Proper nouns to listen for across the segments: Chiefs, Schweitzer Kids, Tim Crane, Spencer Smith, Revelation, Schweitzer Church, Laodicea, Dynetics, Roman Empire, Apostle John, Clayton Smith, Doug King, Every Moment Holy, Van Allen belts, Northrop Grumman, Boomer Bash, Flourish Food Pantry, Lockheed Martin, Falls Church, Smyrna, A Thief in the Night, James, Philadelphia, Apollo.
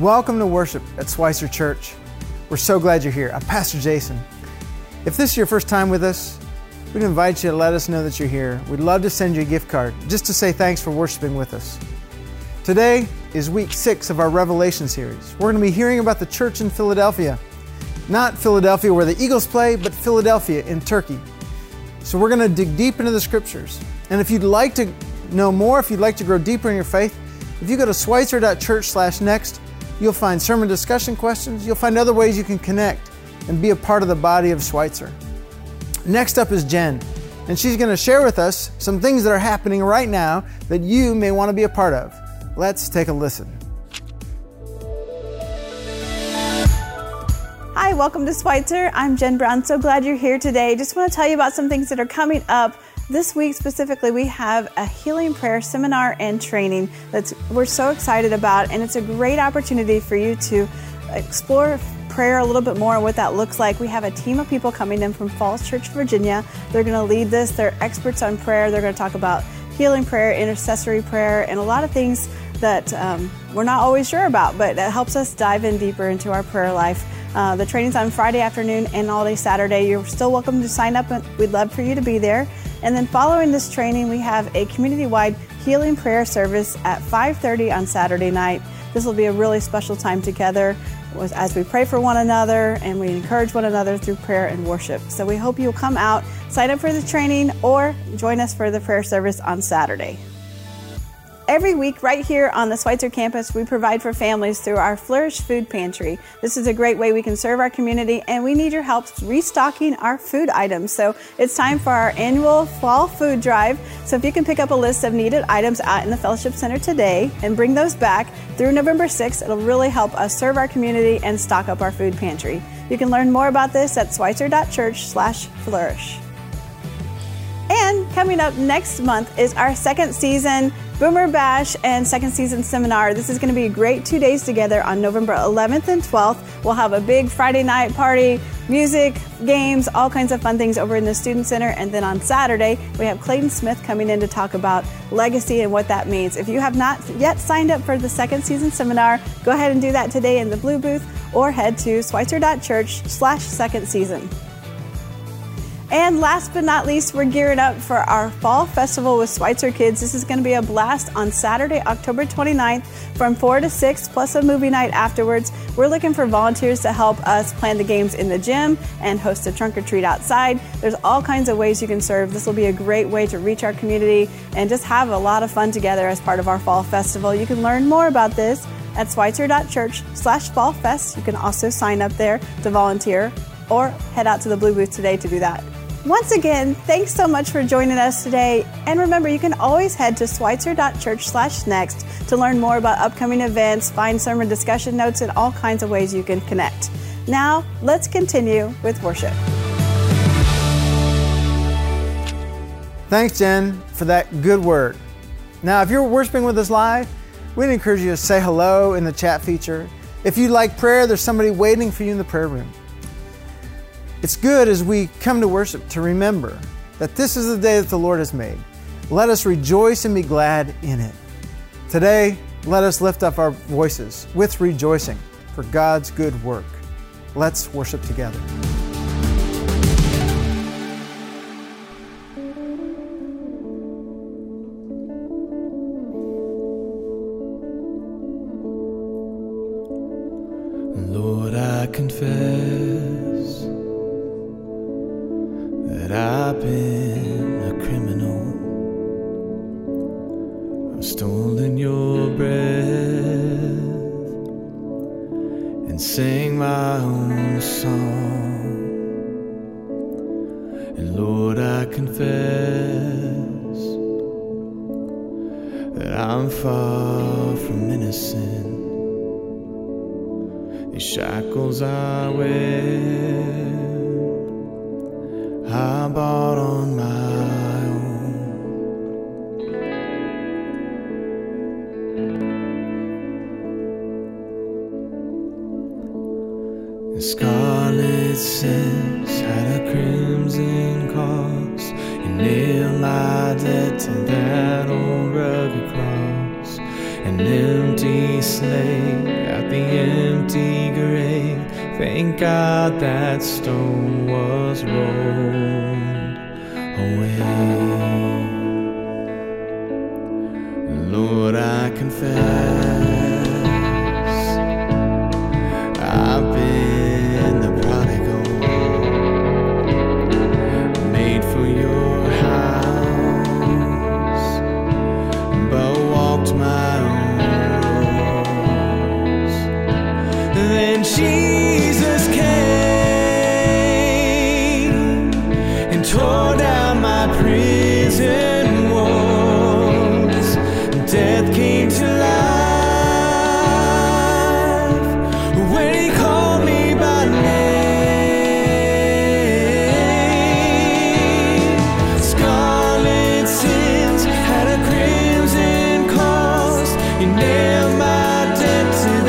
Welcome to worship at Schweitzer Church. We're so glad you're here. I'm Pastor Jason. If this is your first time with us, we'd invite you to let us know that you're here. We'd love to send you a gift card just to say thanks for worshiping with us. Today is week 6 of our Revelation series. We're going to be hearing about the church in Philadelphia. Not Philadelphia where the Eagles play, but Philadelphia in Turkey. So we're going to dig deep into the Scriptures. And if you'd like to know more, if you'd like to grow deeper in your faith, if you go to schweitzer.church/next, you'll find sermon discussion questions. You'll find other ways you can connect and be a part of the body of Schweitzer. Next up is Jen, and she's going to share with us some things that are happening right now that you may want to be a part of. Let's take a listen. Hi, welcome to Schweitzer. I'm Jen Brown. So glad you're here today. Just want to tell you about some things that are coming up. This week specifically, we have a healing prayer seminar and training that we're so excited about, and it's a great opportunity for you to explore prayer a little bit more and what that looks like. We have a team of people coming in from Falls Church, Virginia. They're going to lead this. They're experts on prayer. They're going to talk about healing prayer, intercessory prayer, and a lot of things that we're not always sure about, but it helps us dive in deeper into our prayer life. The training's on Friday afternoon and all day Saturday. You're still welcome to sign up, and we'd love for you to be there. And then following this training, we have a community-wide healing prayer service at 5:30 on Saturday night. This will be a really special time together as we pray for one another and we encourage one another through prayer and worship. So we hope you'll come out, sign up for the training, or join us for the prayer service on Saturday. Every week right here on the Schweitzer campus, we provide for families through our Flourish Food Pantry. This is a great way we can serve our community, and we need your help restocking our food items. So it's time for our annual fall food drive. So if you can pick up a list of needed items out in the Fellowship Center today and bring those back through November 6th, it'll really help us serve our community and stock up our food pantry. You can learn more about this at schweitzer.church/flourish. And coming up next month is our second season Boomer Bash and second season seminar. This is going to be a great 2 days together on November 11th and 12th. We'll have a big Friday night party, music, games, all kinds of fun things over in the Student Center. And then on Saturday, we have Clayton Smith coming in to talk about legacy and what that means. If you have not yet signed up for the second season seminar, go ahead and do that today in the Blue Booth or head to schweitzer.church/second season. And last but not least, we're gearing up for our Fall Festival with Schweitzer Kids. This is going to be a blast on Saturday, October 29th from 4 to 6, plus a movie night afterwards. We're looking for volunteers to help us plan the games in the gym and host a trunk or treat outside. There's all kinds of ways you can serve. This will be a great way to reach our community and just have a lot of fun together as part of our Fall Festival. You can learn more about this at schweitzer.church/fallfest. You can also sign up there to volunteer or head out to the Blue Booth today to do that. Once again, thanks so much for joining us today. And remember, you can always head to schweitzer.church/next to learn more about upcoming events, find sermon discussion notes, and all kinds of ways you can connect. Now, let's continue with worship. Thanks, Jen, for that good word. Now, if you're worshiping with us live, we'd encourage you to say hello in the chat feature. If you like prayer, there's somebody waiting for you in the prayer room. It's good as we come to worship to remember that this is the day that the Lord has made. Let us rejoice and be glad in it. Today, let us lift up our voices with rejoicing for God's good work. Let's worship together. Lord, I confess that I've been a criminal. I've stolen your breath and sang my own song. And Lord, I confess that I'm far from innocent. These shackles I wear I bought on my own. The scarlet sins had a crimson cross. You nailed my debt to that old rugged cross. An empty slate at the empty grave. Thank God that stone was rolled away. Lord, I confess I've been the prodigal, made for your house, but walked my own. Then Jesus came and tore down my prison walls. Death came to life when he called me by name. Scarlet sins had a crimson cross. You nailed my debt to that.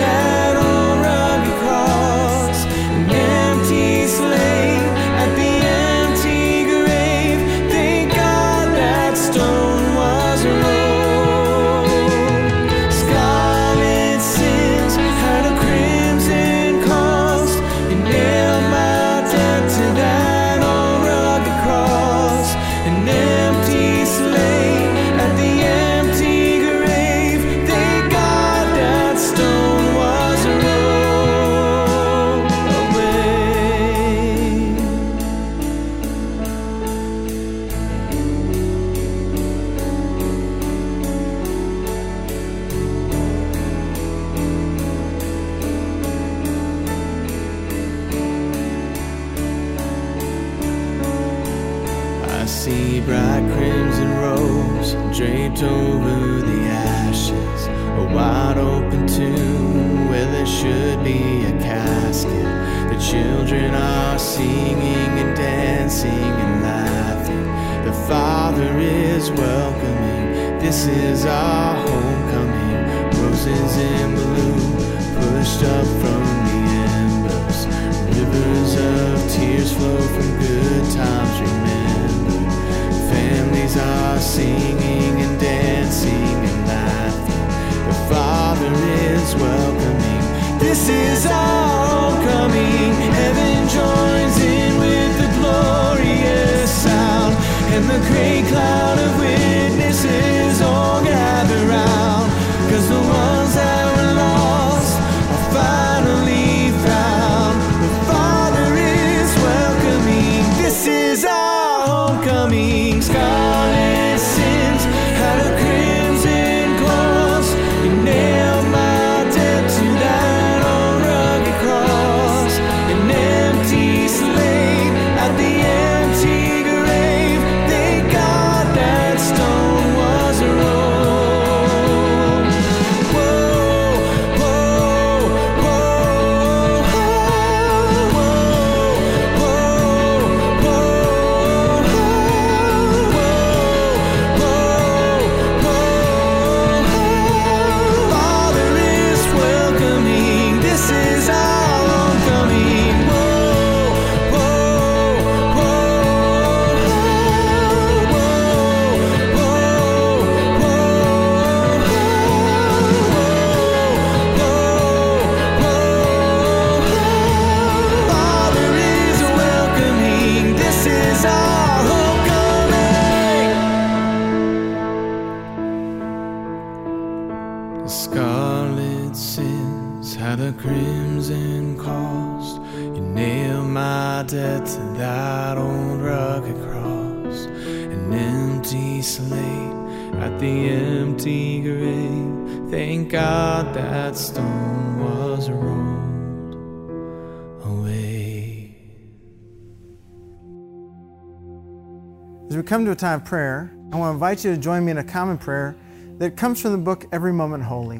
Come to a time of prayer. I want to invite you to join me in a common prayer that comes from the book Every Moment Holy.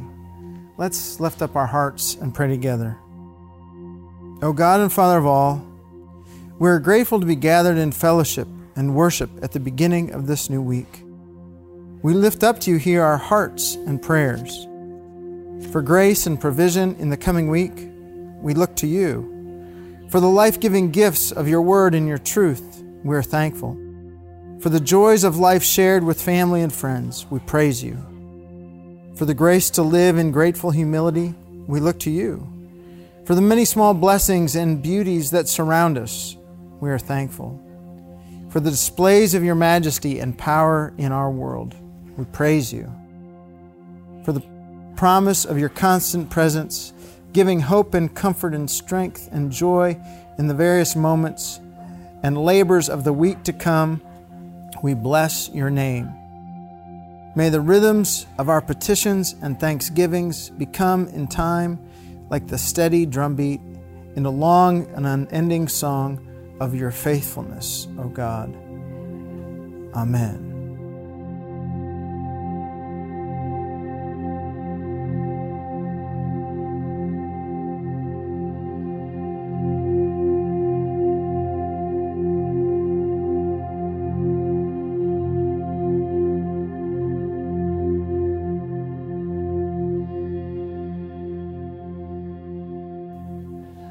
Let's lift up our hearts and pray together. O God and Father of all, we are grateful to be gathered in fellowship and worship at the beginning of this new week. We lift up to you here our hearts and prayers. For grace and provision in the coming week, we look to you. For the life-giving gifts of your word and your truth, we are thankful. For the joys of life shared with family and friends, we praise you. For the grace to live in grateful humility, we look to you. For the many small blessings and beauties that surround us, we are thankful. For the displays of your majesty and power in our world, we praise you. For the promise of your constant presence, giving hope and comfort and strength and joy in the various moments and labors of the week to come, we bless your name. May the rhythms of our petitions and thanksgivings become in time like the steady drumbeat in a long and unending song of your faithfulness, O God. Amen.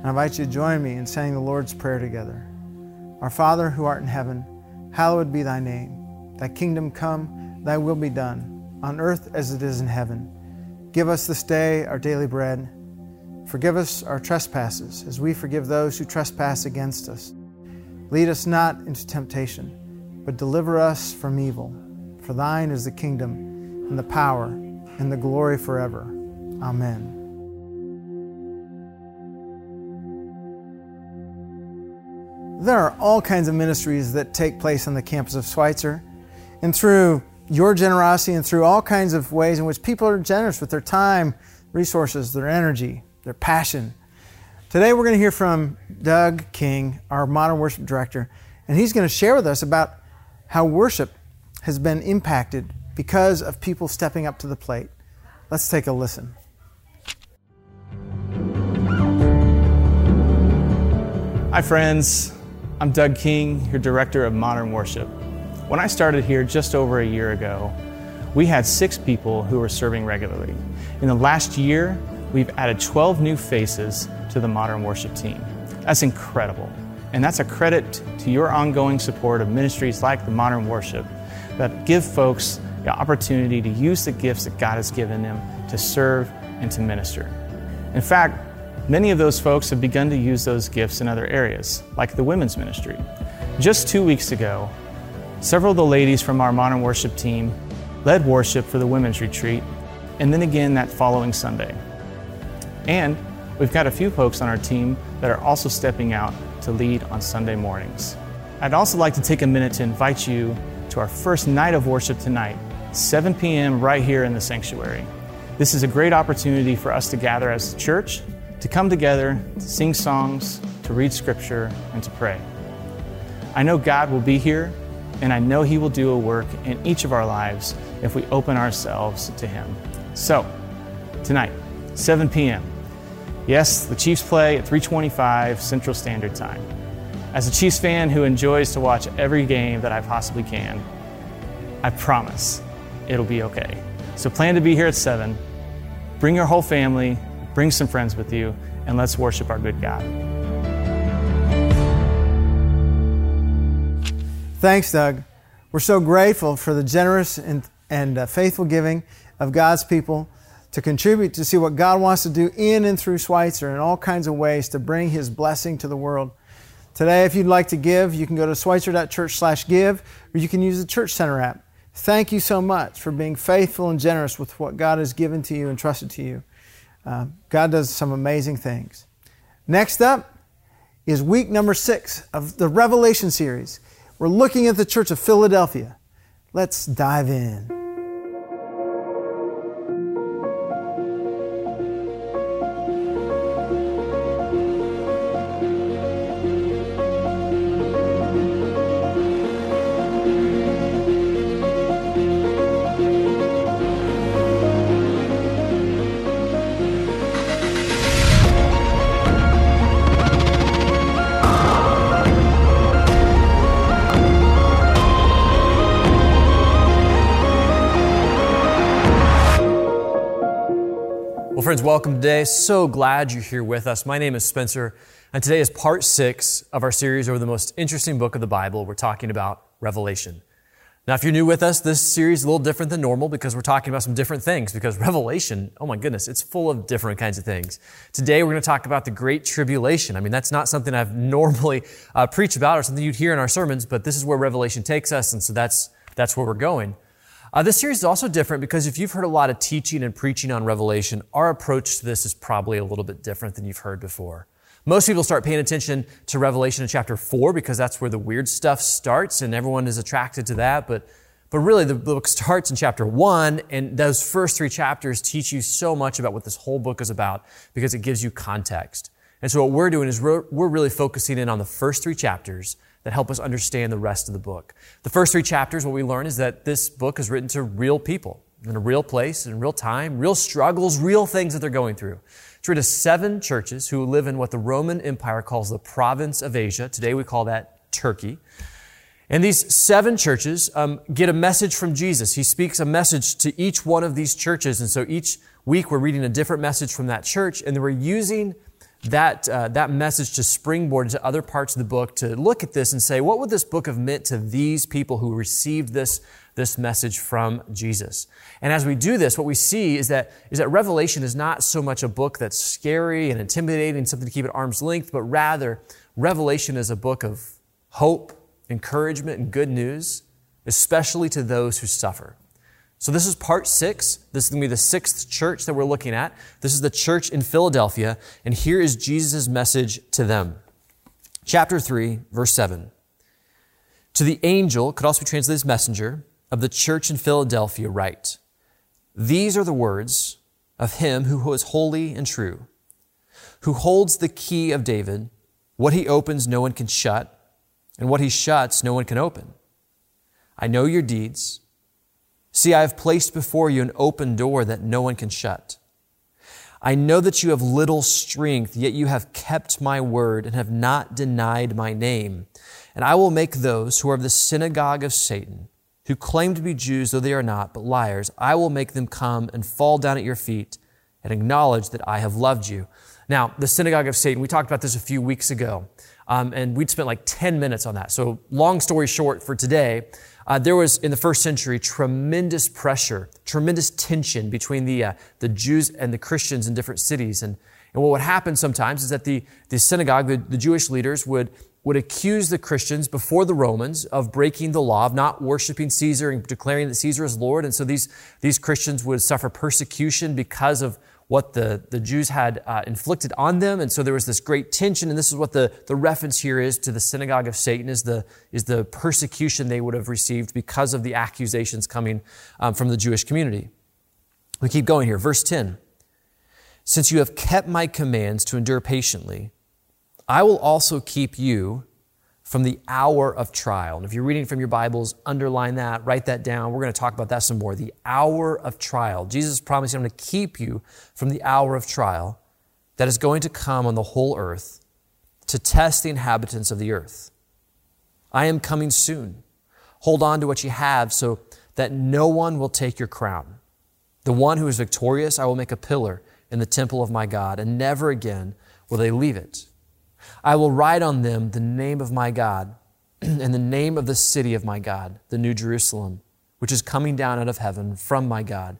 I invite you to join me in saying the Lord's Prayer together. Our Father, who art in heaven, hallowed be thy name. Thy kingdom come, thy will be done, on earth as it is in heaven. Give us this day our daily bread. Forgive us our trespasses, as we forgive those who trespass against us. Lead us not into temptation, but deliver us from evil. For thine is the kingdom, and the power, and the glory forever. Amen. There are all kinds of ministries that take place on the campus of Schweitzer. And through your generosity and through all kinds of ways in which people are generous with their time, resources, their energy, their passion. Today we're going to hear from Doug King, our modern worship director, and he's going to share with us about how worship has been impacted because of people stepping up to the plate. Let's take a listen. Hi friends. I'm Doug King, your Director of Modern Worship. When I started here just over a year ago, we had 6 people who were serving regularly. In the last year, we've added 12 new faces to the Modern Worship team. That's incredible. And that's a credit to your ongoing support of ministries like the Modern Worship that give folks the opportunity to use the gifts that God has given them to serve and to minister. In fact, many of those folks have begun to use those gifts in other areas, like the women's ministry. Just 2 weeks ago, several of the ladies from our modern worship team led worship for the women's retreat, and then again that following Sunday. And we've got a few folks on our team that are also stepping out to lead on Sunday mornings. I'd also like to take a minute to invite you to our first night of worship tonight, 7 p.m. right here in the sanctuary. This is a great opportunity for us to gather as a church, to come together, to sing songs, to read scripture, and to pray. I know God will be here, and I know He will do a work in each of our lives if we open ourselves to Him. So, tonight, 7 p.m. Yes, the Chiefs play at 3:25 Central Standard Time. As a Chiefs fan who enjoys to watch every game that I possibly can, I promise it'll be okay. So plan to be here at 7. Bring your whole family, bring some friends with you, and let's worship our good God. Thanks, Doug. We're so grateful for the generous and faithful giving of God's people to contribute to see what God wants to do in and through Schweitzer in all kinds of ways to bring His blessing to the world. Today, if you'd like to give, you can go to schweitzer.church/give, or you can use the Church Center app. Thank you so much for being faithful and generous with what God has given to you and trusted to you. God does some amazing things. Next up is week number 6 of the Revelation series. We're looking at the Church of Philadelphia. Let's dive in. Friends, welcome today. So glad you're here with us. My name is Spencer, and today is part 6 of our series over the most interesting book of the Bible. We're talking about Revelation. Now, if you're new with us, this series is a little different than normal because we're talking about some different things, because Revelation, oh my goodness, it's full of different kinds of things. Today, we're going to talk about the Great Tribulation. I mean, that's not something I've normally preached about or something you'd hear in our sermons, but this is where Revelation takes us, and so that's where we're going. This series is also different because if you've heard a lot of teaching and preaching on Revelation, our approach to this is probably a little bit different than you've heard before. Most people start paying attention to Revelation in chapter 4 because that's where the weird stuff starts and everyone is attracted to that. But really, the book starts in chapter 1, and those first three chapters teach you so much about what this whole book is about because it gives you context. And so what we're doing is we're really focusing in on the first three chapters that help us understand the rest of the book. The first three chapters, what we learn is that this book is written to real people in a real place, in real time, real struggles, real things that they're going through. It's written to seven churches who live in what the Roman Empire calls the province of Asia. Today we call that Turkey. And these seven churches get a message from Jesus. He speaks a message to each one of these churches. And so each week we're reading a different message from that church, and we're using that message to springboard into other parts of the book to look at this and say, what would this book have meant to these people who received this message from Jesus? And as we do this, what we see is that Revelation is not so much a book that's scary and intimidating, something to keep at arm's length, but rather Revelation is a book of hope, encouragement, and good news, especially to those who suffer. So this is part 6. This is going to be the 6th church that we're looking at. This is the church in Philadelphia, and here is Jesus' message to them. Chapter 3, verse 7. To the angel, could also be translated as messenger, of the church in Philadelphia write, these are the words of him who is holy and true, who holds the key of David. What he opens, no one can shut, and what he shuts, no one can open. I know your deeds. See, I have placed before you an open door that no one can shut. I know that you have little strength, yet you have kept my word and have not denied my name. And I will make those who are of the synagogue of Satan, who claim to be Jews, though they are not, but liars, I will make them come and fall down at your feet and acknowledge that I have loved you. Now, the synagogue of Satan, we talked about this a few weeks ago, and we'd spent like 10 minutes on that. So long story short for today, there was, in the first century, tremendous pressure, tremendous tension between the Jews and the Christians in different cities. And what would happen sometimes is that the synagogue, the Jewish leaders would accuse the Christians before the Romans of breaking the law, of not worshiping Caesar and declaring that Caesar is Lord. And so these Christians would suffer persecution because of what the Jews had inflicted on them. And so there was this great tension. And this is what the reference here is to the synagogue of Satan, is the persecution they would have received because of the accusations coming from the Jewish community. We keep going here. Verse 10, since you have kept my commands to endure patiently, I will also keep you from the hour of trial. And if you're reading from your Bibles, underline that, write that down. We're going to talk about that some more. The hour of trial. Jesus promised, I'm going to keep you from the hour of trial that is going to come on the whole earth to test the inhabitants of the earth. I am coming soon. Hold on to what you have so that no one will take your crown. The one who is victorious, I will make a pillar in the temple of my God, and never again will they leave it. I will write on them the name of my God and the name of the city of my God, the New Jerusalem, which is coming down out of heaven from my God.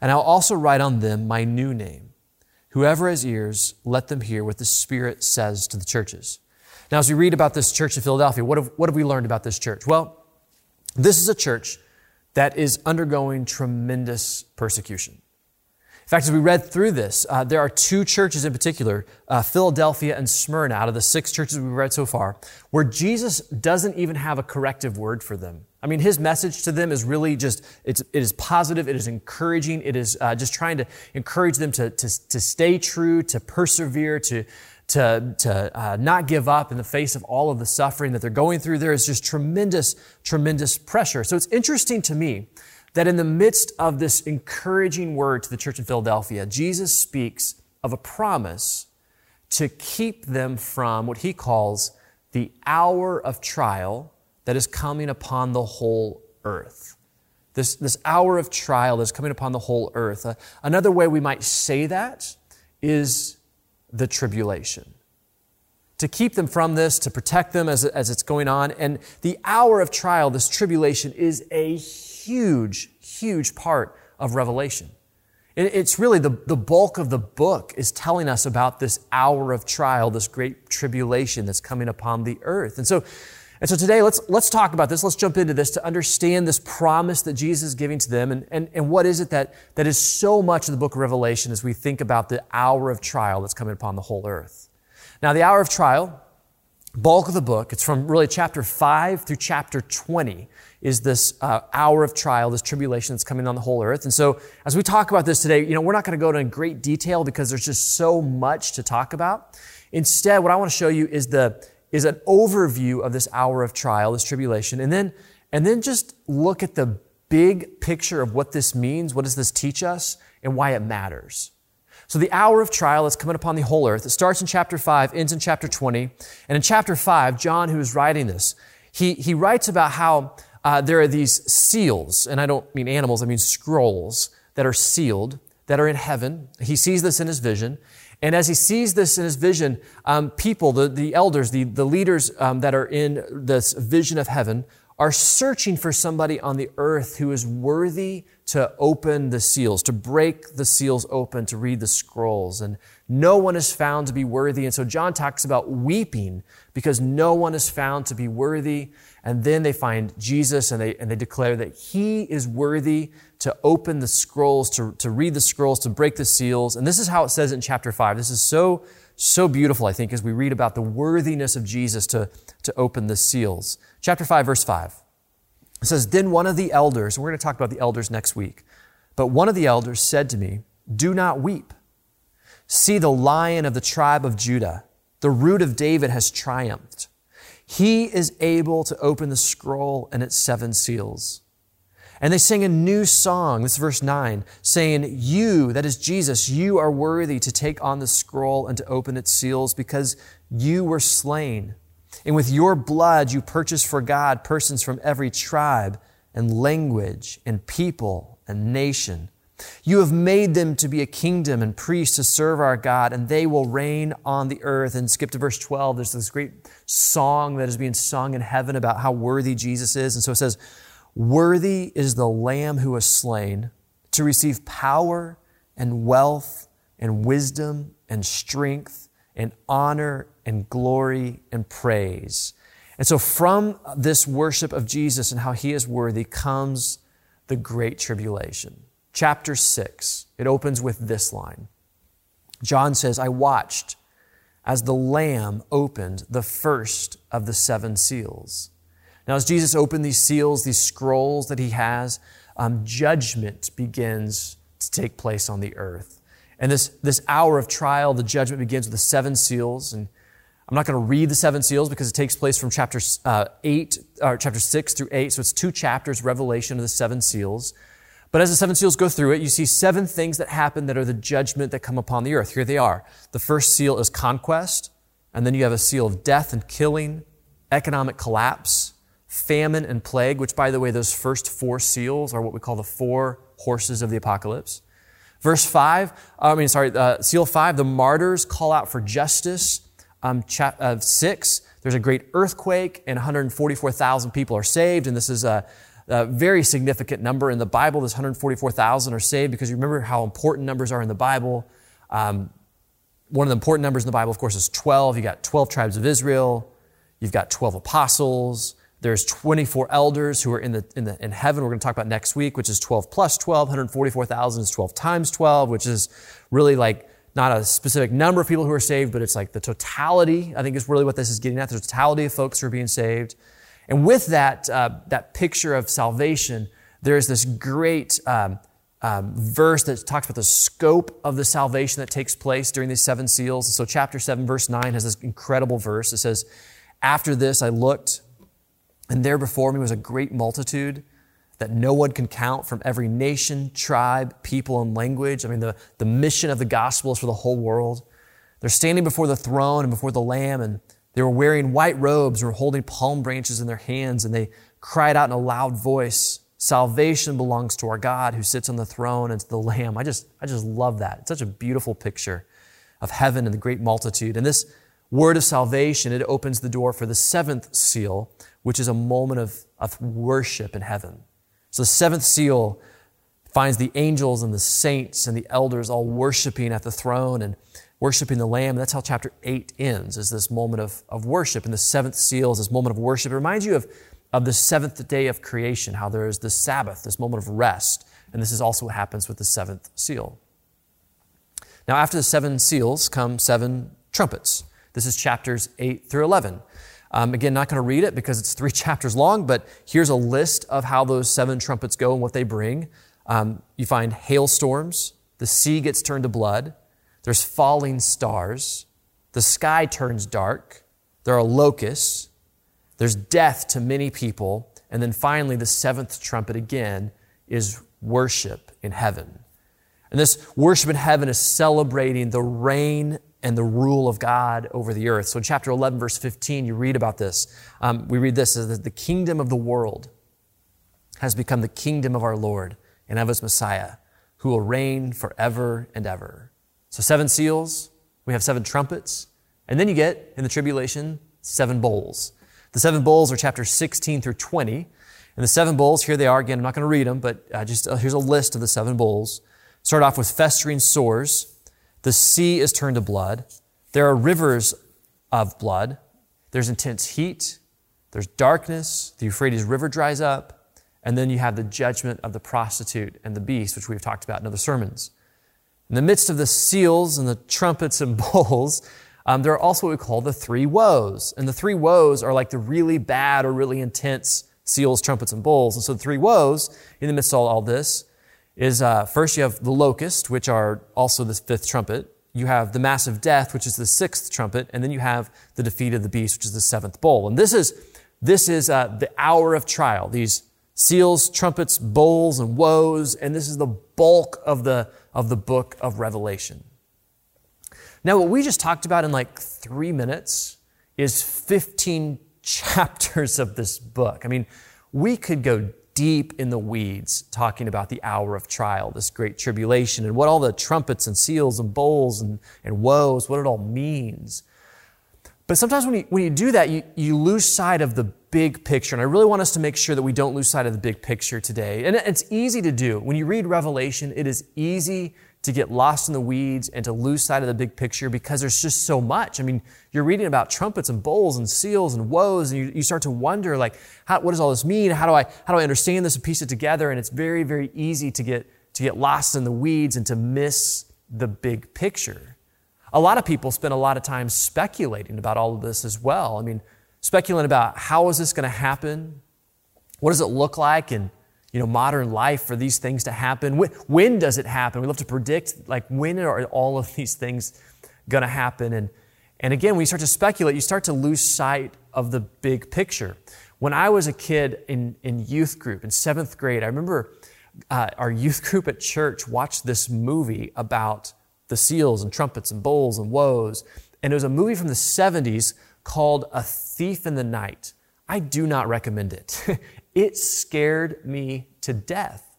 And I'll also write on them my new name. Whoever has ears, let them hear what the Spirit says to the churches. Now, as we read about this church in Philadelphia, what have we learned about this church? Well, this is a church that is undergoing tremendous persecution. In fact, as we read through this, there are two churches in particular, Philadelphia and Smyrna, out of the 6 churches we've read so far, where Jesus doesn't even have a corrective word for them. I mean, his message to them is really just, it is positive, it is encouraging, it is just trying to encourage them to stay true, to persevere, to not give up in the face of all of the suffering that they're going through. There is just tremendous, tremendous pressure. So it's interesting to me that in the midst of this encouraging word to the church in Philadelphia, Jesus speaks of a promise to keep them from what he calls the hour of trial that is coming upon the whole earth. This hour of trial that's coming upon the whole earth. Another way we might say that is the tribulation. to keep them from this, to protect them as it's going on. And the hour of trial, this tribulation, is a huge, huge part of Revelation. It's really the bulk of the book is telling us about this hour of trial, this great tribulation that's coming upon the earth. And so today, let's talk about this. Let's jump into this to understand this promise that Jesus is giving to them. And what is it that is so much of the book of Revelation as we think about the hour of trial that's coming upon the whole earth. Now, the hour of trial, bulk of the book, it's from really chapter 5 through chapter 20 is this hour of trial, this tribulation that's coming on the whole earth. And so as we talk about this today, we're not going to go into great detail because there's just so much to talk about. Instead, what I want to show you is an overview of this hour of trial, this tribulation, and then just look at the big picture of what this means, what does this teach us, and why it matters. So the hour of trial that's coming upon the whole earth, it starts in chapter 5, ends in chapter 20, and in chapter 5, John, who is writing this, he writes about how there are these seals, and I don't mean animals, I mean scrolls that are sealed, that are in heaven. He sees this in his vision. And as he sees this in his vision, people, the elders, the leaders that are in this vision of heaven are searching for somebody on the earth who is worthy to open the seals, to break the seals open, to read the scrolls. And no one is found to be worthy. And so John talks about weeping because no one is found to be worthy. And then they find Jesus and they declare that he is worthy to open the scrolls, to read the scrolls, to break the seals. And this is how it says in chapter 5. This is so beautiful, I think, as we read about the worthiness of Jesus to open the seals. Chapter 5, verse 5. It says, "Then one of the elders," and we're going to talk about the elders next week, "but one of the elders said to me, 'Do not weep. See, the Lion of the tribe of Judah, the Root of David, has triumphed. He is able to open the scroll and its 7 seals.' And they sing a new song," this is verse 9, "saying, 'You,'" that is Jesus, "'you are worthy to take on the scroll and to open its seals, because you were slain. And with your blood you purchased for God persons from every tribe and language and people and nation. You have made them to be a kingdom and priests to serve our God, and they will reign on the earth." And skip to verse 12. There's this great song that is being sung in heaven about how worthy Jesus is. And so it says, "Worthy is the Lamb who was slain to receive power and wealth and wisdom and strength and honor and glory and praise." And so from this worship of Jesus and how he is worthy comes the great tribulation. Chapter 6, it opens with this line. John says, "I watched as the Lamb opened the first of the 7 seals." Now, as Jesus opened these seals, these scrolls that he has, judgment begins to take place on the earth. And this hour of trial, the judgment begins with the 7 seals. And I'm not going to read the 7 seals because it takes place from chapter 6 through 8. So it's 2 chapters, Revelation of the 7 seals. But as the 7 seals go through it, you see 7 things that happen that are the judgment that come upon the earth. Here they are. The first seal is conquest. And then you have a seal of death and killing, economic collapse, famine and plague, which, by the way, those first 4 seals are what we call the 4 horses of the apocalypse. Seal 5, the martyrs call out for justice. 6, there's a great earthquake and 144,000 people are saved. And this is a very significant number in the Bible. This 144,000 are saved because you remember how important numbers are in the Bible. One of the important numbers in the Bible, of course, is 12. You got 12 tribes of Israel. You've got 12 apostles. There's 24 elders who are in heaven. We're going to talk about next week, which is 12 plus 12. 144,000 is 12 times 12, which is really like not a specific number of people who are saved, but it's like the totality, I think, is really what this is getting at, the totality of folks who are being saved. And with that picture of salvation, there's this great verse that talks about the scope of the salvation that takes place during these 7 seals. And so chapter 7, verse 9 has this incredible verse. It says, "After this I looked, and there before me was a great multitude that no one can count from every nation, tribe, people, and language." I mean, the mission of the gospel is for the whole world. They're standing before the throne and before the Lamb, and they were wearing white robes, were holding palm branches in their hands, and they cried out in a loud voice, "Salvation belongs to our God who sits on the throne and to the Lamb." I just love that. It's such a beautiful picture of heaven and the great multitude. And this word of salvation, it opens the door for the seventh seal, which is a moment of worship in heaven. So the seventh seal finds the angels and the saints and the elders all worshiping at the throne and worshiping the Lamb. That's how chapter 8 ends, is this moment of worship. And the seventh seal is this moment of worship. It reminds you of the seventh day of creation, how there is the Sabbath, this moment of rest. And this is also what happens with the seventh seal. Now, after the seven seals come seven trumpets. This is chapters 8 through 11. Again, not going to read it because it's 3 chapters long, but here's a list of how those seven trumpets go and what they bring. You find hailstorms. The sea gets turned to blood. There's falling stars. The sky turns dark. There are locusts. There's death to many people. And then finally, the seventh trumpet again is worship in heaven. And this worship in heaven is celebrating the reign and the rule of God over the earth. So in chapter 11, verse 15, you read about this. We read this, that the kingdom of the world has become the kingdom of our Lord and of his Messiah, who will reign forever and ever. So 7 seals, we have 7 trumpets, and then you get, in the tribulation, 7 bowls. The 7 bowls are chapters 16 through 20, and the 7 bowls, here they are. Again, I'm not going to read them, but here's a list of the 7 bowls. Start off with festering sores. The sea is turned to blood. There are rivers of blood. There's intense heat. There's darkness. The Euphrates River dries up. And then you have the judgment of the prostitute and the beast, which we've talked about in other sermons. In the midst of the seals and the trumpets and bowls, there are also what we call the 3 woes. And the 3 woes are like the really bad or really intense seals, trumpets, and bowls. And so the 3 woes in the midst of all this is, first you have the locust, which are also the 5th trumpet. You have the massive death, which is the 6th trumpet. And then you have the defeat of the beast, which is the 7th bowl. And this is the hour of trial. These seals, trumpets, bowls, and woes. And this is the bulk of the book of Revelation. Now, what we just talked about in like 3 minutes is 15 chapters of this book. I mean, we could go deep in the weeds talking about the hour of trial, this great tribulation, and what all the trumpets and seals and bowls and woes, what it all means. But sometimes when you do that, you lose sight of the big picture. And I really want us to make sure that we don't lose sight of the big picture today. And it's easy to do. When you read Revelation, it is easy to get lost in the weeds and to lose sight of the big picture because there's just so much. I mean, you're reading about trumpets and bowls and seals and woes, and you start to wonder, like, what does all this mean? How do I understand this and piece it together? And it's very, very easy to get lost in the weeds and to miss the big picture. A lot of people spend a lot of time speculating about all of this as well. I mean, speculating about how is this going to happen? What does it look like in, modern life for these things to happen? When does it happen? We love to predict, like, when are all of these things going to happen? And again, when you start to speculate, you start to lose sight of the big picture. When I was a kid in youth group, in 7th grade, I remember our youth group at church watched this movie about the seals and trumpets and bowls and woes. And it was a movie from the 70s called A Thief in the Night. I do not recommend it. It scared me to death.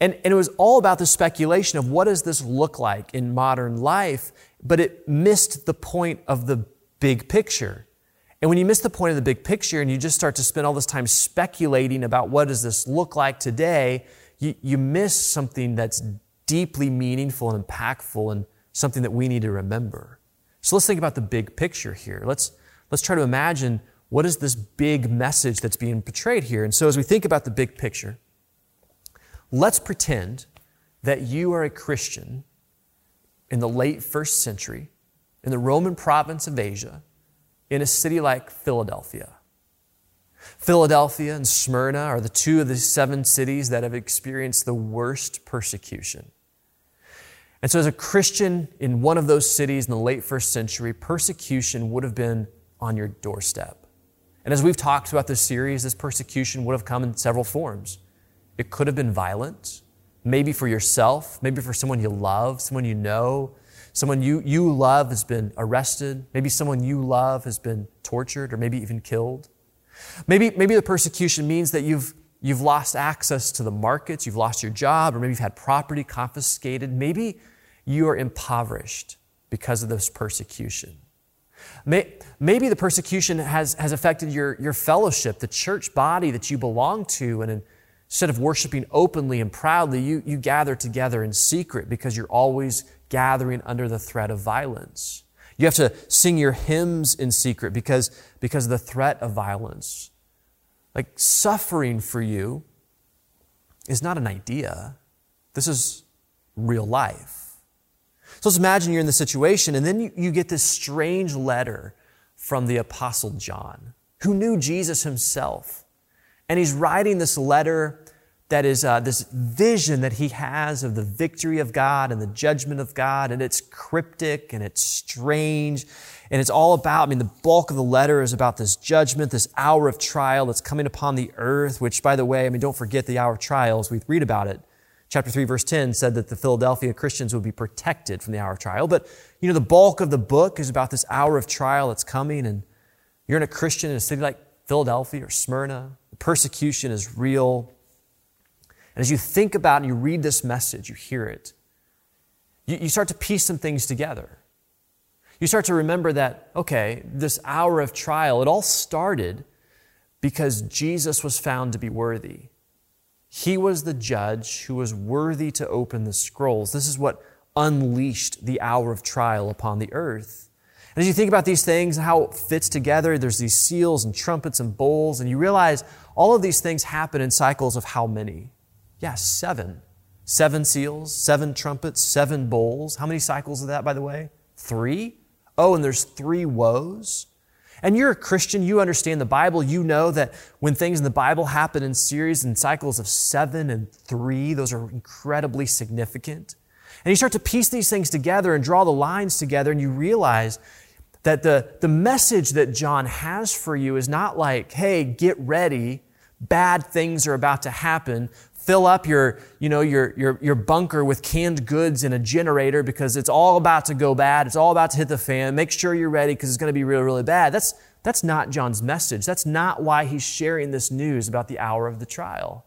And it was all about the speculation of what does this look like in modern life, but it missed the point of the big picture. And when you miss the point of the big picture and you just start to spend all this time speculating about what does this look like today, you miss something that's deeply meaningful and impactful and something that we need to remember. So let's think about the big picture here. Let's try to imagine, what is this big message that's being portrayed here? And so as we think about the big picture, let's pretend that you are a Christian in the late 1st century in the Roman province of Asia in a city like Philadelphia. Philadelphia and Smyrna are the 2 of the 7 cities that have experienced the worst persecution. And so as a Christian in one of those cities in the late 1st century, persecution would have been on your doorstep. And as we've talked about this series, this persecution would have come in several forms. It could have been violent, maybe for yourself, maybe for someone you love, someone you know, someone you love has been arrested, maybe someone you love has been tortured or maybe even killed. Maybe the persecution means that you've lost access to the markets, you've lost your job, or maybe you've had property confiscated. Maybe you are impoverished because of this persecution. Maybe the persecution has affected your fellowship, the church body that you belong to, and instead of worshiping openly and proudly, you gather together in secret because you're always gathering under the threat of violence. You have to sing your hymns in secret because of the threat of violence. Like, suffering for you is not an idea. This is real life. So let's imagine you're in this situation, and then you get this strange letter from the Apostle John, who knew Jesus himself. And he's writing this letter that is this vision that he has of the victory of God and the judgment of God. And it's cryptic and it's strange. And it's all about, the bulk of the letter is about this judgment, this hour of trial that's coming upon the earth, which, by the way, don't forget the hour of trials. We read about it. Chapter 3, verse 10 said that the Philadelphia Christians would be protected from the hour of trial. But, the bulk of the book is about this hour of trial that's coming. And you're in a Christian in a city like Philadelphia or Smyrna. The persecution is real. And as you think about and you read this message, you hear it, you start to piece some things together. You start to remember that, okay, this hour of trial, it all started because Jesus was found to be worthy. He was the judge who was worthy to open the scrolls. This is what unleashed the hour of trial upon the earth. And as you think about these things and how it fits together, there's these seals and trumpets and bowls, and you realize all of these things happen in cycles of how many? Seven. 7 seals, 7 trumpets, 7 bowls. How many cycles of that, by the way? 3. Oh, and there's 3 woes. And you're a Christian, you understand the Bible, you know that when things in the Bible happen in series and cycles of 7 and 3, those are incredibly significant. And you start to piece these things together and draw the lines together, and you realize that the message that John has for you is not like, hey, get ready, bad things are about to happen. Fill up your bunker with canned goods and a generator because it's all about to go bad. It's all about to hit the fan. Make sure you're ready because it's going to be really, really bad. That's not John's message. That's not why he's sharing this news about the hour of the trial.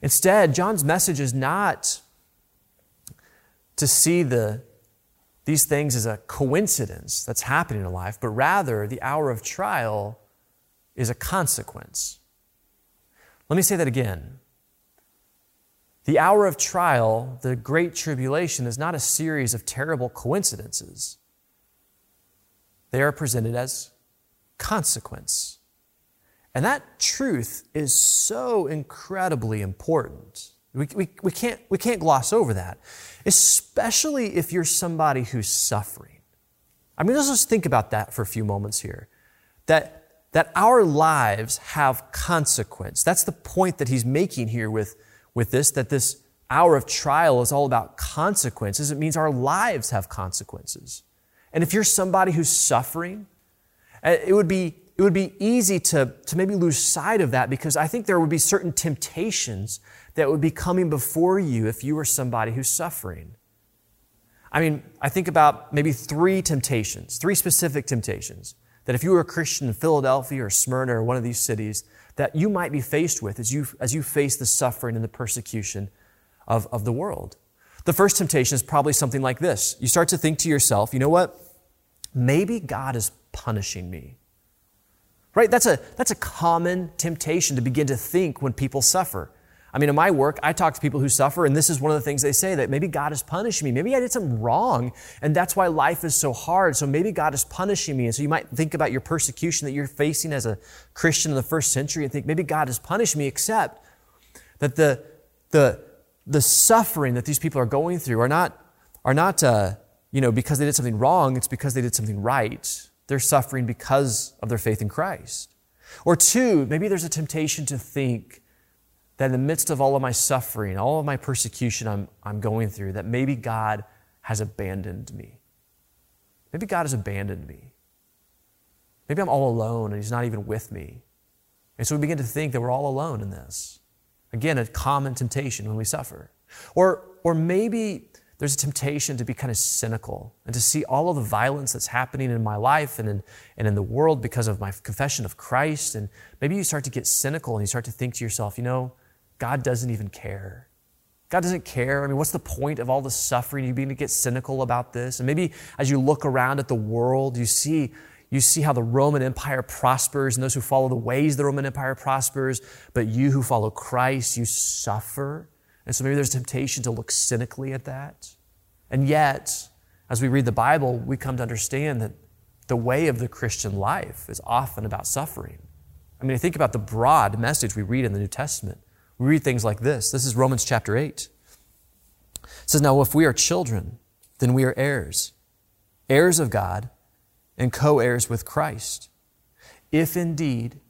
Instead, John's message is not to see these things as a coincidence that's happening in life, but rather the hour of trial is a consequence. Let me say that again. The hour of trial, the great tribulation, is not a series of terrible coincidences. They are presented as consequence. And that truth is so incredibly important. We can't gloss over that, especially if you're somebody who's suffering. Let's just think about that for a few moments here. That our lives have consequence. That's the point that he's making here with this, that this hour of trial is all about consequences. It means our lives have consequences. And if you're somebody who's suffering, it would be easy to maybe lose sight of that, because I think there would be certain temptations that would be coming before you if you were somebody who's suffering. I think about maybe 3 specific temptations that if you were a Christian in Philadelphia or Smyrna or one of these cities, that you might be faced with as you face the suffering and the persecution of the world. The first temptation is probably something like this. You start to think to yourself, you know what? Maybe God is punishing me. Right? That's a common temptation to begin to think when people suffer. In my work, I talk to people who suffer, and this is one of the things they say, that maybe God is punishing me. Maybe I did something wrong, and that's why life is so hard. So maybe God is punishing me. And so you might think about your persecution that you're facing as a Christian in the first century and think, maybe God has punished me, except that the suffering that these people are going through are not because they did something wrong. It's because they did something right. They're suffering because of their faith in Christ. Or 2, maybe there's a temptation to think that in the midst of all of my suffering, all of my persecution I'm going through, that maybe God has abandoned me. Maybe God has abandoned me. Maybe I'm all alone and he's not even with me. And so we begin to think that we're all alone in this. Again, a common temptation when we suffer. Or maybe there's a temptation to be kind of cynical and to see all of the violence that's happening in my life and in the world because of my confession of Christ. And maybe you start to get cynical and you start to think to yourself, God doesn't even care. God doesn't care. I mean, what's the point of all the suffering? You begin to get cynical about this. And maybe as you look around at the world, you see how the Roman Empire prospers and those who follow the ways the Roman Empire prospers, but you who follow Christ, you suffer. And so maybe there's temptation to look cynically at that. And yet, as we read the Bible, we come to understand that the way of the Christian life is often about suffering. I mean, I think about the broad message we read in the New Testament. We read things like this. This is Romans chapter 8. It says, now if we are children, then we are heirs, heirs of God and co-heirs with Christ, if indeed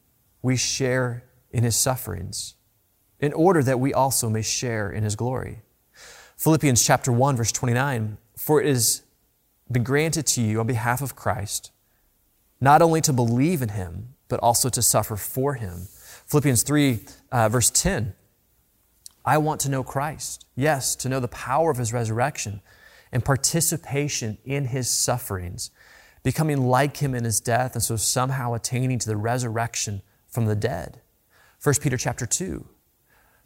we share in his sufferings, in order that we also may share in his glory. Philippians chapter 1, verse 29, for it has been granted to you on behalf of Christ, not only to believe in him, but also to suffer for him. Philippians 3, verse 10, I want to know Christ. Yes, to know the power of his resurrection and participation in his sufferings, becoming like him in his death, and so somehow attaining to the resurrection from the dead. 1 Peter chapter 2,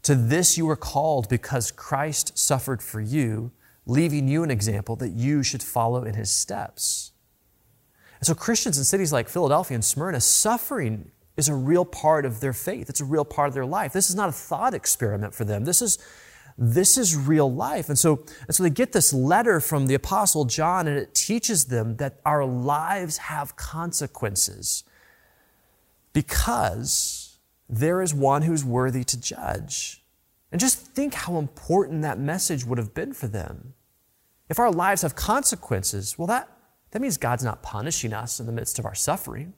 to this you were called because Christ suffered for you, leaving you an example that you should follow in his steps. And so Christians in cities like Philadelphia and Smyrna, suffering is a real part of their faith. It's a real part of their life. This is not a thought experiment for them. This is real life. And so they get this letter from the Apostle John, and it teaches them that our lives have consequences because there is one who's worthy to judge. And just think how important that message would have been for them. If our lives have consequences, well, that means God's not punishing us in the midst of our suffering.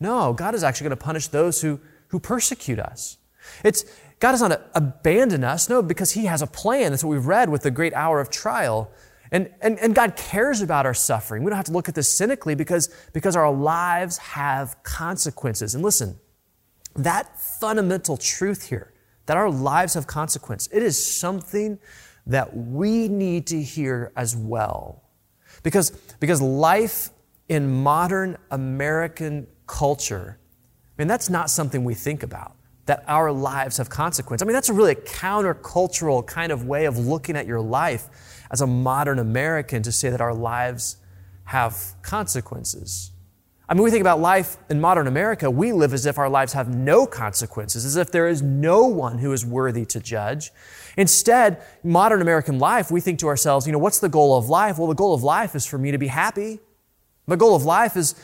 No, God is actually going to punish those who persecute us. God does not abandon us, no, because he has a plan. That's what we've read with the great hour of trial. And God cares about our suffering. We don't have to look at this cynically because our lives have consequences. And listen, that fundamental truth here, that our lives have consequence, it is something that we need to hear as well. Because life in modern American culture, I mean, that's not something we think about, that our lives have consequence. I mean, that's a really countercultural kind of way of looking at your life as a modern American, to say that our lives have consequences. I mean, we think about life in modern America, we live as if our lives have no consequences, as if there is no one who is worthy to judge. Instead, modern American life, we think to ourselves, what's the goal of life? Well, the goal of life is for me to be happy. My goal of life is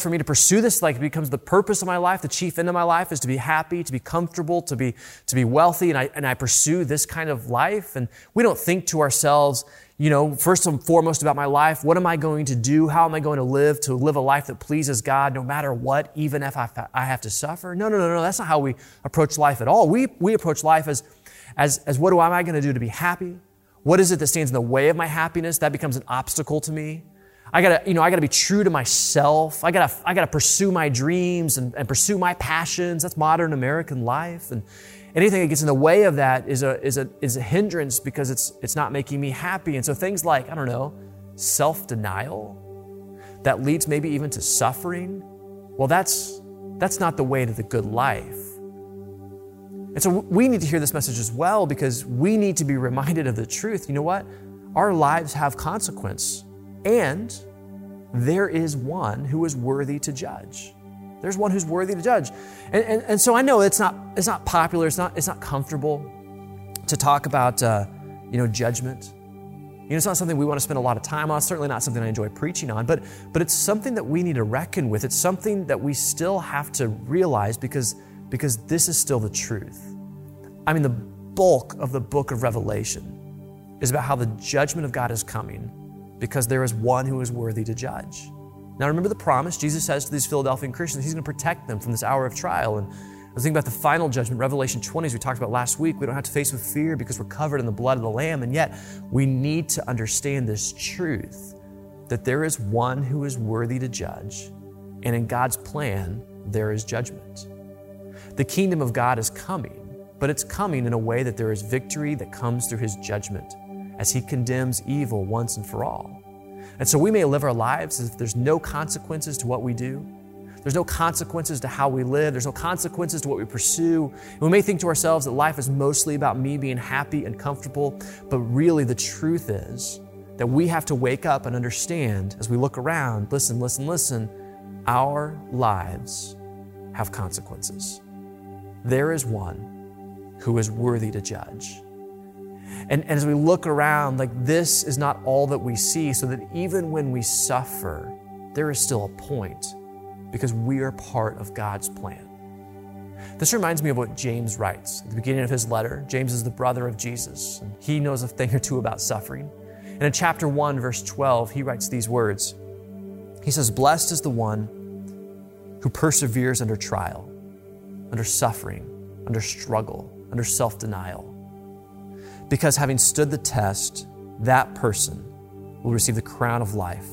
for me to pursue this, like it becomes the purpose of my life. The chief end of my life is to be happy, to be comfortable, to be wealthy. And I pursue this kind of life. And we don't think to ourselves, first and foremost about my life, what am I going to do? How am I going to live a life that pleases God no matter what, even if I have to suffer? No. That's not how we approach life at all. We approach life as what am I going to do to be happy? What is it that stands in the way of my happiness? That becomes an obstacle to me. I gotta be true to myself. I gotta pursue my dreams and pursue my passions. That's modern American life. And anything that gets in the way of that is a hindrance because it's not making me happy. And so things like, self-denial that leads maybe even to suffering. Well, that's not the way to the good life. And so we need to hear this message as well, because we need to be reminded of the truth. You know what? Our lives have consequence. And there is one who is worthy to judge. There's one who's worthy to judge. And so I know it's not popular, it's not comfortable to talk about judgment. It's not something we want to spend a lot of time on. It's certainly not something I enjoy preaching on, but it's something that we need to reckon with. It's something that we still have to realize because this is still the truth. I mean, the bulk of the book of Revelation is about how the judgment of God is coming, because there is one who is worthy to judge. Now remember the promise Jesus says to these Philadelphian Christians, he's going to protect them from this hour of trial. And I was thinking about the final judgment, Revelation 20, as we talked about last week. We don't have to face with fear because we're covered in the blood of the Lamb. And yet we need to understand this truth, that there is one who is worthy to judge. And in God's plan, there is judgment. The kingdom of God is coming, but it's coming in a way that there is victory that comes through his judgment, as he condemns evil once and for all. And so we may live our lives as if there's no consequences to what we do. There's no consequences to how we live. There's no consequences to what we pursue. And we may think to ourselves that life is mostly about me being happy and comfortable, but really the truth is that we have to wake up and understand as we look around, listen, our lives have consequences. There is one who is worthy to judge. And as we look around, like this is not all that we see, so that even when we suffer, there is still a point because we are part of God's plan. This reminds me of what James writes at the beginning of his letter. James is the brother of Jesus, and he knows a thing or two about suffering. And in chapter 1, verse 12, he writes these words. He says, "Blessed is the one who perseveres under trial, under suffering, under struggle, under self-denial. Because having stood the test, that person will receive the crown of life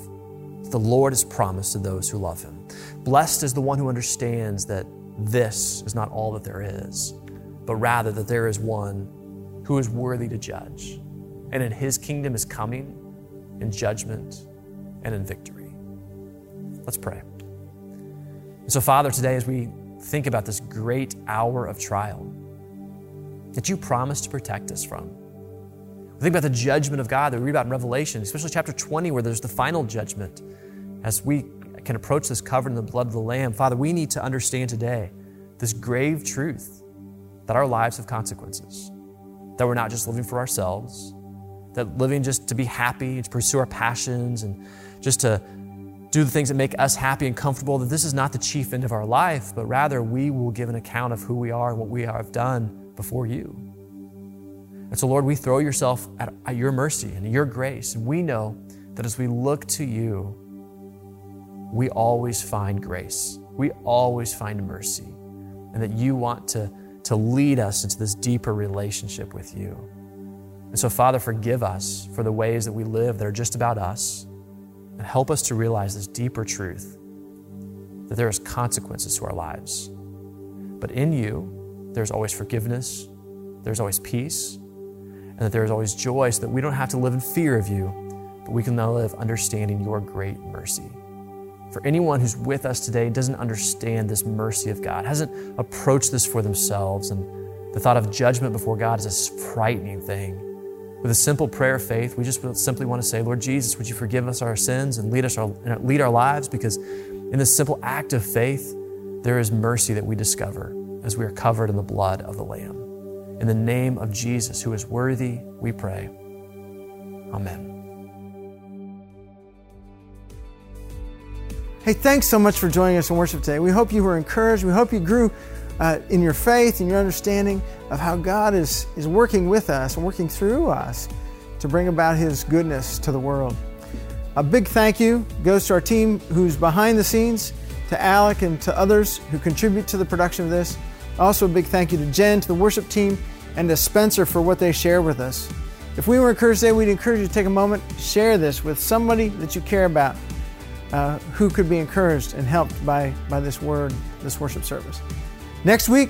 that the Lord has promised to those who love him. Blessed is the one who understands that this is not all that there is, but rather that there is one who is worthy to judge. And in his kingdom is coming in judgment and in victory." Let's pray. So, Father, today as we think about this great hour of trial that you promised to protect us from, I think about the judgment of God that we read about in Revelation, especially chapter 20, where there's the final judgment. As we can approach this covered in the blood of the Lamb, Father, we need to understand today this grave truth that our lives have consequences, that we're not just living for ourselves, that living just to be happy and to pursue our passions and just to do the things that make us happy and comfortable, that this is not the chief end of our life, but rather we will give an account of who we are and what we have done before you. And so, Lord, we throw yourself at your mercy and your grace. And we know that as we look to you, we always find grace. We always find mercy. And that you want to lead us into this deeper relationship with you. And so, Father, forgive us for the ways that we live that are just about us. And help us to realize this deeper truth, that there is consequences to our lives. But in you, there's always forgiveness. There's always peace. And that there is always joy, so that we don't have to live in fear of you, but we can now live understanding your great mercy. For anyone who's with us today doesn't understand this mercy of God, hasn't approached this for themselves, and the thought of judgment before God is a frightening thing. With a simple prayer of faith, we just simply want to say, Lord Jesus, would you forgive us our sins and lead our lives? Because in this simple act of faith, there is mercy that we discover as we are covered in the blood of the Lamb. In the name of Jesus, who is worthy, we pray. Amen. Hey, thanks so much for joining us in worship today. We hope you were encouraged. We hope you grew in your faith and your understanding of how God is working with us and working through us to bring about his goodness to the world. A big thank you goes to our team who's behind the scenes, to Alec and to others who contribute to the production of this. Also, a big thank you to Jen, to the worship team, and to Spencer for what they share with us. If we were encouraged today, we'd encourage you to take a moment, share this with somebody that you care about who could be encouraged and helped by this word, this worship service. Next week,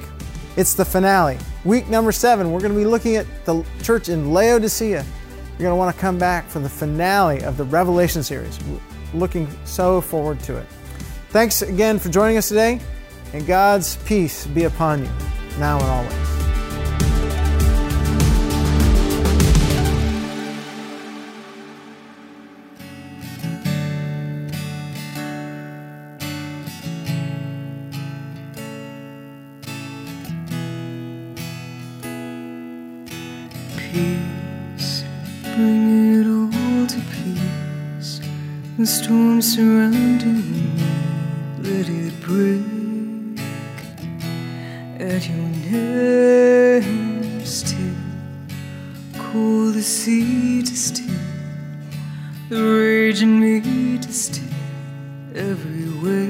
it's the finale. Week number 7, we're going to be looking at the church in Laodicea. You're going to want to come back for the finale of the Revelation series. We're looking so forward to it. Thanks again for joining us today. And God's peace be upon you, now and always. Peace, bring it all to peace. The storm surrounding me, let it break. At your name still, call the sea to still, the rage in me to still, every way.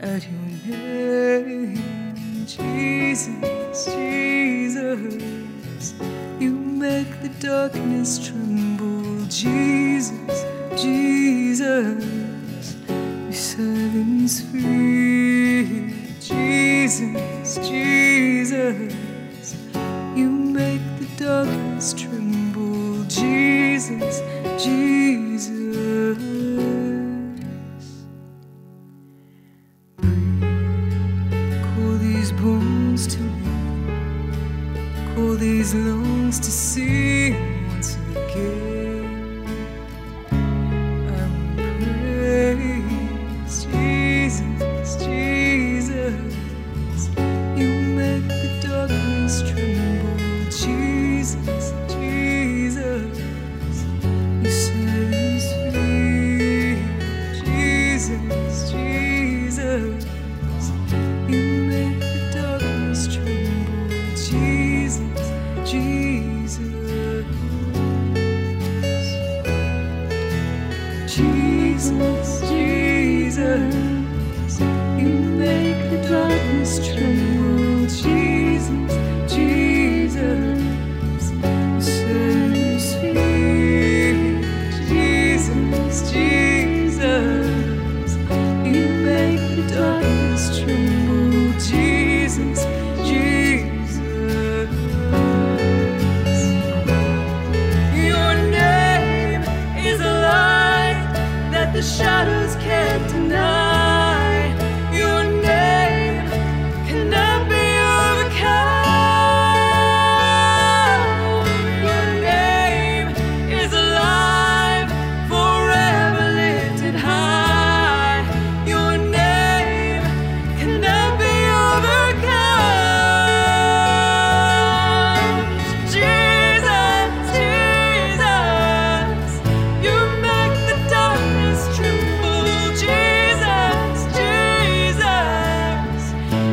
At your name, Jesus, Jesus, you make the darkness tremble. Jesus, Jesus, you silence fear. Jesus, Jesus, you make the darkness tremble. Jesus, Jesus. homes to live, call these loans to see once again. I will praise Jesus, Jesus. You make the darkness tremble, Jesus, Jesus. You set us free, Jesus, Jesus. Jesus, Jesus, you make the darkness tremble. Jesus, Jesus, you set us free. Jesus, Jesus, you make the darkness tremble. Jesus, the shadows can't deny. Your name cannot be overcome. Your name is alive, forever lifted high. Your name cannot be overcome. Jesus, Jesus, you make the darkness tremble, Jesus,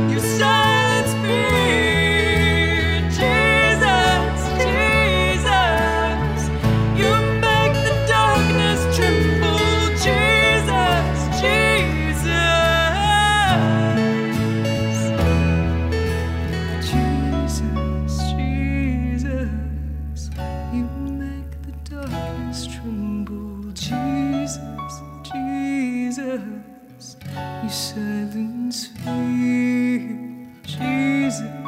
Jesus, you silence fear, Jesus, Jesus, you make the darkness tremble, Jesus, Jesus, Jesus, Jesus, you make the darkness tremble, Jesus, Jesus, you silence fear, Jesus.